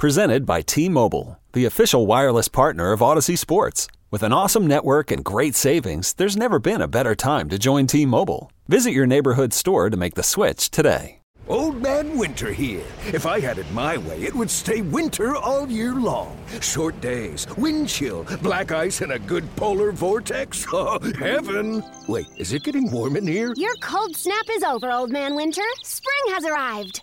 Presented by T-Mobile, the official wireless partner of Odyssey Sports. With an awesome network and great savings, there's never been a better time to join T-Mobile. Visit your neighborhood store to make the switch today. Old Man Winter here. If I had it my way, it would stay winter all year long. Short days, wind chill, black ice, and a good polar vortex. Oh, heaven. Wait, is it getting warm in here? Your cold snap is over, Old Man Winter. Spring has arrived.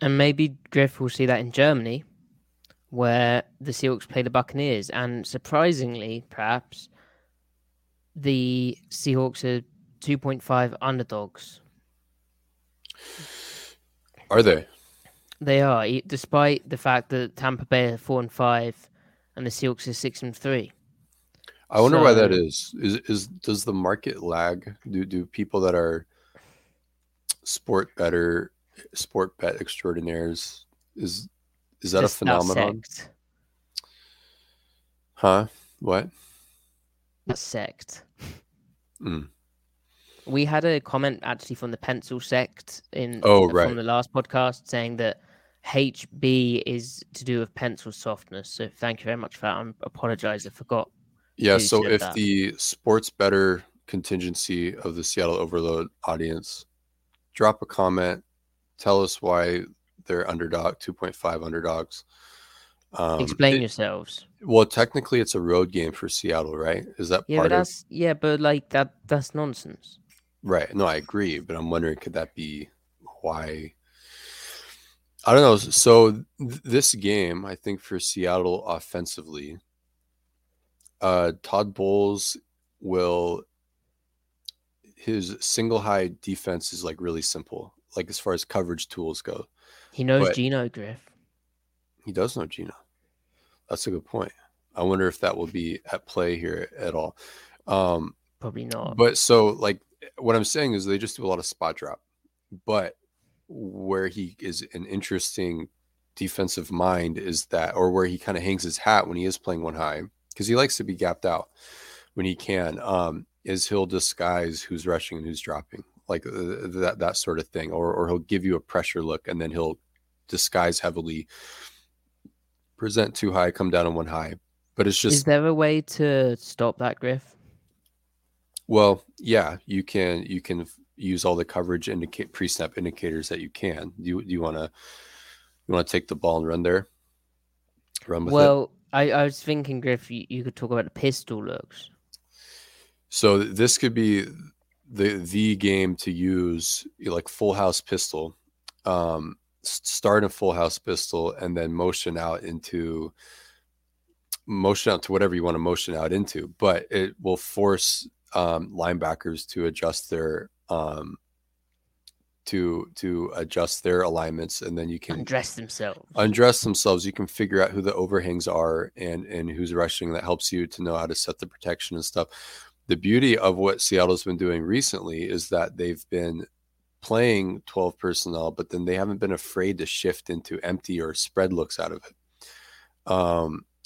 And maybe Griff will see that in Germany, where the Seahawks play the Buccaneers. And surprisingly, perhaps, the Seahawks are 2.5 underdogs. Are they? They are, despite the fact that Tampa Bay are 4-5 and the Seahawks are 6-3. I wonder why that is. Does the market lag? Do people that are sport bet extraordinaires, is that just a phenomenon? Huh? What? A sect. We had a comment actually from the pencil sect from the last podcast saying that HB is to do with pencil softness. So thank you very much for that. I apologize, I forgot. Yeah. So if that. The sports better contingency of the Seattle Overload audience, drop a comment. Tell us why they're 2.5 underdogs. Explain yourselves. Well, technically, it's a road game for Seattle, right? Is that that's nonsense. Right. No, I agree, but I'm wondering, could that be why? I don't know. So this game, I think for Seattle offensively, Todd Bowles will. His single high defense is like really simple. Like as far as coverage tools go. He knows Gino, Griff. He does know Gino. That's a good point. I wonder if that will be at play here at all. Probably not. But so like what I'm saying is they just do a lot of spot drop. But where he is an interesting defensive mind is that, or where he kind of hangs his hat when he is playing one high, because he likes to be gapped out when he can, is he'll disguise who's rushing and who's dropping. Like that sort of thing, or he'll give you a pressure look and then he'll disguise heavily, present too high, come down on one high. But it's just—is there a way to stop that, Griff? Well, yeah, you can use all the coverage pre-snap indicators that you can. Do you want to take the ball and run there? Run with it. I was thinking, Griff, you could talk about the pistol looks. So this could be the game to use, like full house pistol, start a full house pistol and then motion out to whatever you want to motion out into, but it will force linebackers to adjust their alignments, and then you can undress themselves. You can figure out who the overhangs are and who's rushing. That helps you to know how to set the protection and stuff. The beauty of what Seattle's been doing recently is that they've been playing 12 personnel, but then they haven't been afraid to shift into empty or spread looks out of it.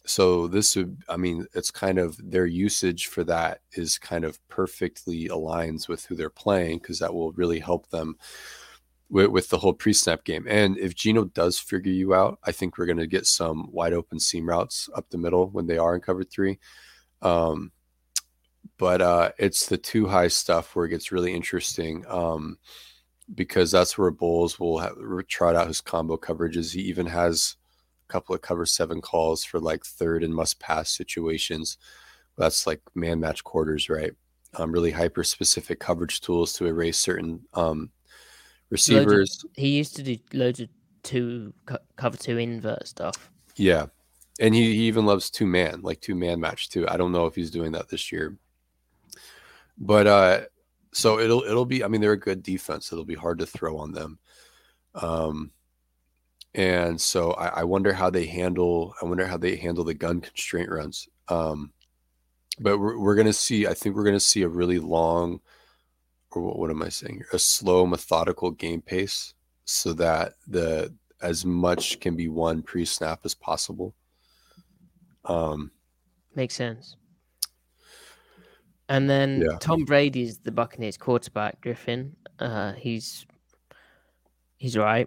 So this would, I mean, it's kind of their usage for that is kind of perfectly aligns with who they're playing, because that will really help them with the whole pre-snap game. And if Gino does figure you out, I think we're going to get some wide open seam routes up the middle when they are in cover three. But it's the too high stuff where it gets really interesting, because that's where Bowles will trot out his combo coverages. He even has a couple of cover seven calls for like third and must pass situations. That's like man match quarters, right? Really hyper specific coverage tools to erase certain receivers. He used to do loads of cover two invert stuff. Yeah. And he even loves two man match too. I don't know if he's doing that this year, but so it'll be, I mean, they're a good defense. It'll be hard to throw on them. And so I wonder how they handle, the gun constraint runs. But we're going to see, I think we're going to see a really long, or what am I saying here? A slow, methodical game pace, so that as much can be won pre-snap as possible. Makes sense. And then Tom Brady's the Buccaneers quarterback, Griffin. He's right.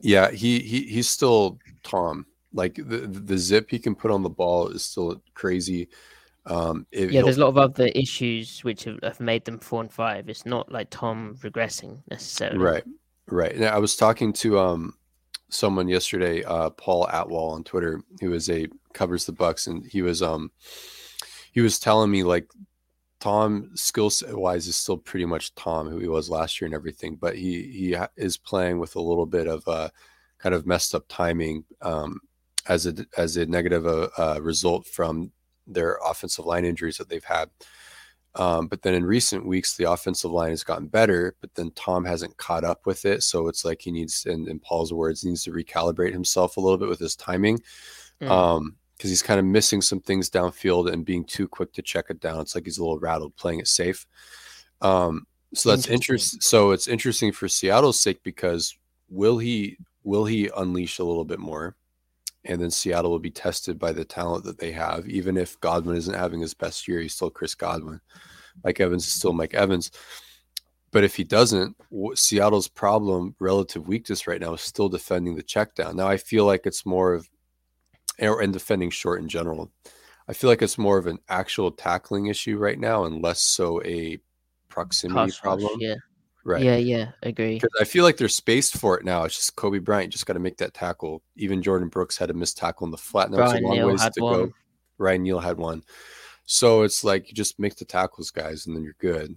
Yeah, he's still Tom. Like the zip he can put on the ball is still crazy. There's a lot of other issues which have made them 4-5. It's not like Tom regressing necessarily. Right. Now, I was talking to someone yesterday, Paul Atwall on Twitter, who covers the Bucks, and he was telling me like Tom skill set wise is still pretty much Tom who he was last year and everything, but he is playing with a little bit of kind of messed up timing as a negative result from their offensive line injuries that they've had. But then in recent weeks, the offensive line has gotten better, but then Tom hasn't caught up with it. So it's like he needs, in Paul's words, needs to recalibrate himself a little bit with his timing. Because he's kind of missing some things downfield and being too quick to check it down. It's like he's a little rattled playing it safe. So that's interesting. So it's interesting for Seattle's sake, because will he unleash a little bit more? And then Seattle will be tested by the talent that they have. Even if Godwin isn't having his best year, he's still Chris Godwin. Mike Evans is still Mike Evans. But if he doesn't, Seattle's problem, relative weakness right now, is still defending the check down. Now I feel like it's more of, and defending short in general. I feel like it's more of an actual tackling issue right now and less so a proximity problem. Yeah. Right. Yeah, agree. Because I feel like they're spaced for it now. It's just Kobe Bryant just got to make that tackle. Even Jordan Brooks had a missed tackle in the flat. That was a long ways to go. Ryan Neal had one. So it's like you just make the tackles, guys, and then you're good.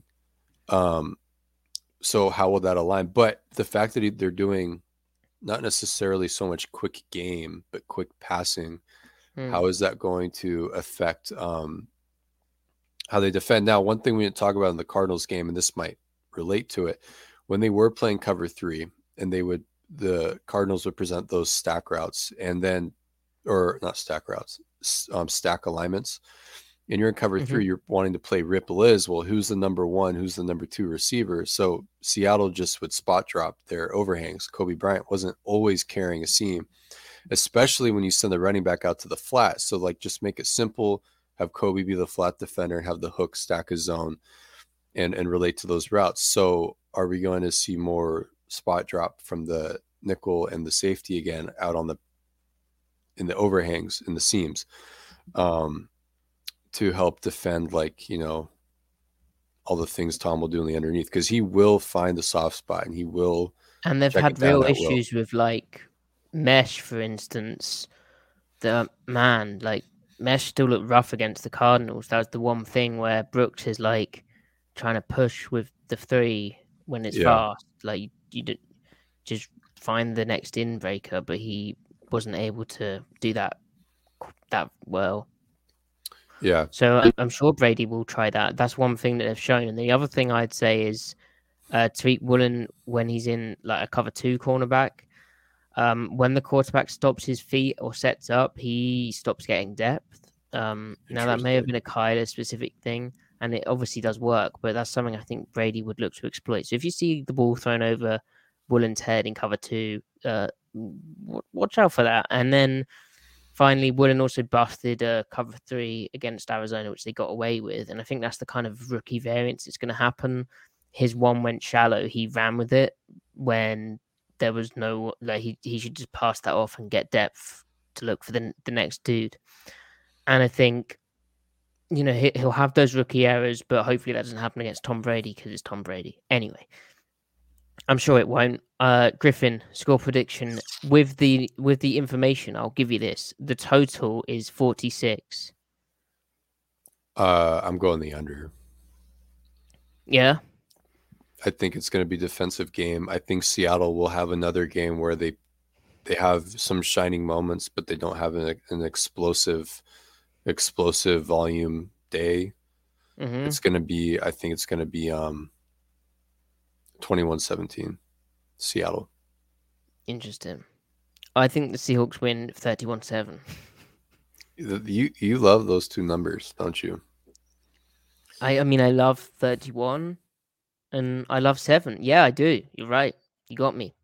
So how will that align? But the fact that they're doing not necessarily so much quick game, but quick passing. How is that going to affect how they defend? Now, one thing we didn't talk about in the Cardinals game, and this might relate to it, when they were playing cover three and the Cardinals would present those stack routes and then, or not stack routes, stack alignments. And you're in cover three, you're wanting to play Rip Liz. Well, who's the number one? Who's the number two receiver? So Seattle just would spot drop their overhangs. Kobe Bryant wasn't always carrying a seam, especially when you send the running back out to the flat. So like, just make it simple, have Kobe be the flat defender and have the hook stack his zone. and relate to those routes. So are we going to see more spot drop from the nickel and the safety again out on the, in the overhangs and the seams, to help defend, like, you know, all the things Tom will do in the underneath, because he will find the soft spot and he will. And they've had real issues with like mesh, for instance. The man, like mesh still looked rough against the Cardinals. That was the one thing where Brooks is like trying to push with the three when it's fast. Like you did, just find the next in breaker, but he wasn't able to do that well. Yeah. So I'm sure Brady will try that. That's one thing that they've shown. And the other thing I'd say is Tariq Woolen, when he's in like a cover two cornerback, when the quarterback stops his feet or sets up, he stops getting depth. Now that may have been a Kyler specific thing, and it obviously does work, but that's something I think Brady would look to exploit. So if you see the ball thrown over Woolen's head in cover two, watch out for that. And then finally, Woolen also busted cover three against Arizona, which they got away with. And I think that's the kind of rookie variance that's going to happen. His one went shallow. He ran with it when there was no... like he should just pass that off and get depth to look for the next dude. And I think, you know, he'll have those rookie errors, but hopefully that doesn't happen against Tom Brady because it's Tom Brady. Anyway, I'm sure it won't. Griffin, score prediction. With the information, I'll give you this. The total is 46. I'm going the under. Yeah? I think it's going to be a defensive game. I think Seattle will have another game where they have some shining moments, but they don't have an explosive volume day. Mm-hmm. I think it's going to be 21-17 Seattle. Interesting. I think the Seahawks win 31-7. You love those two numbers, don't you? I mean, I love 31 and I love 7. Yeah, I do. You're right. You got me.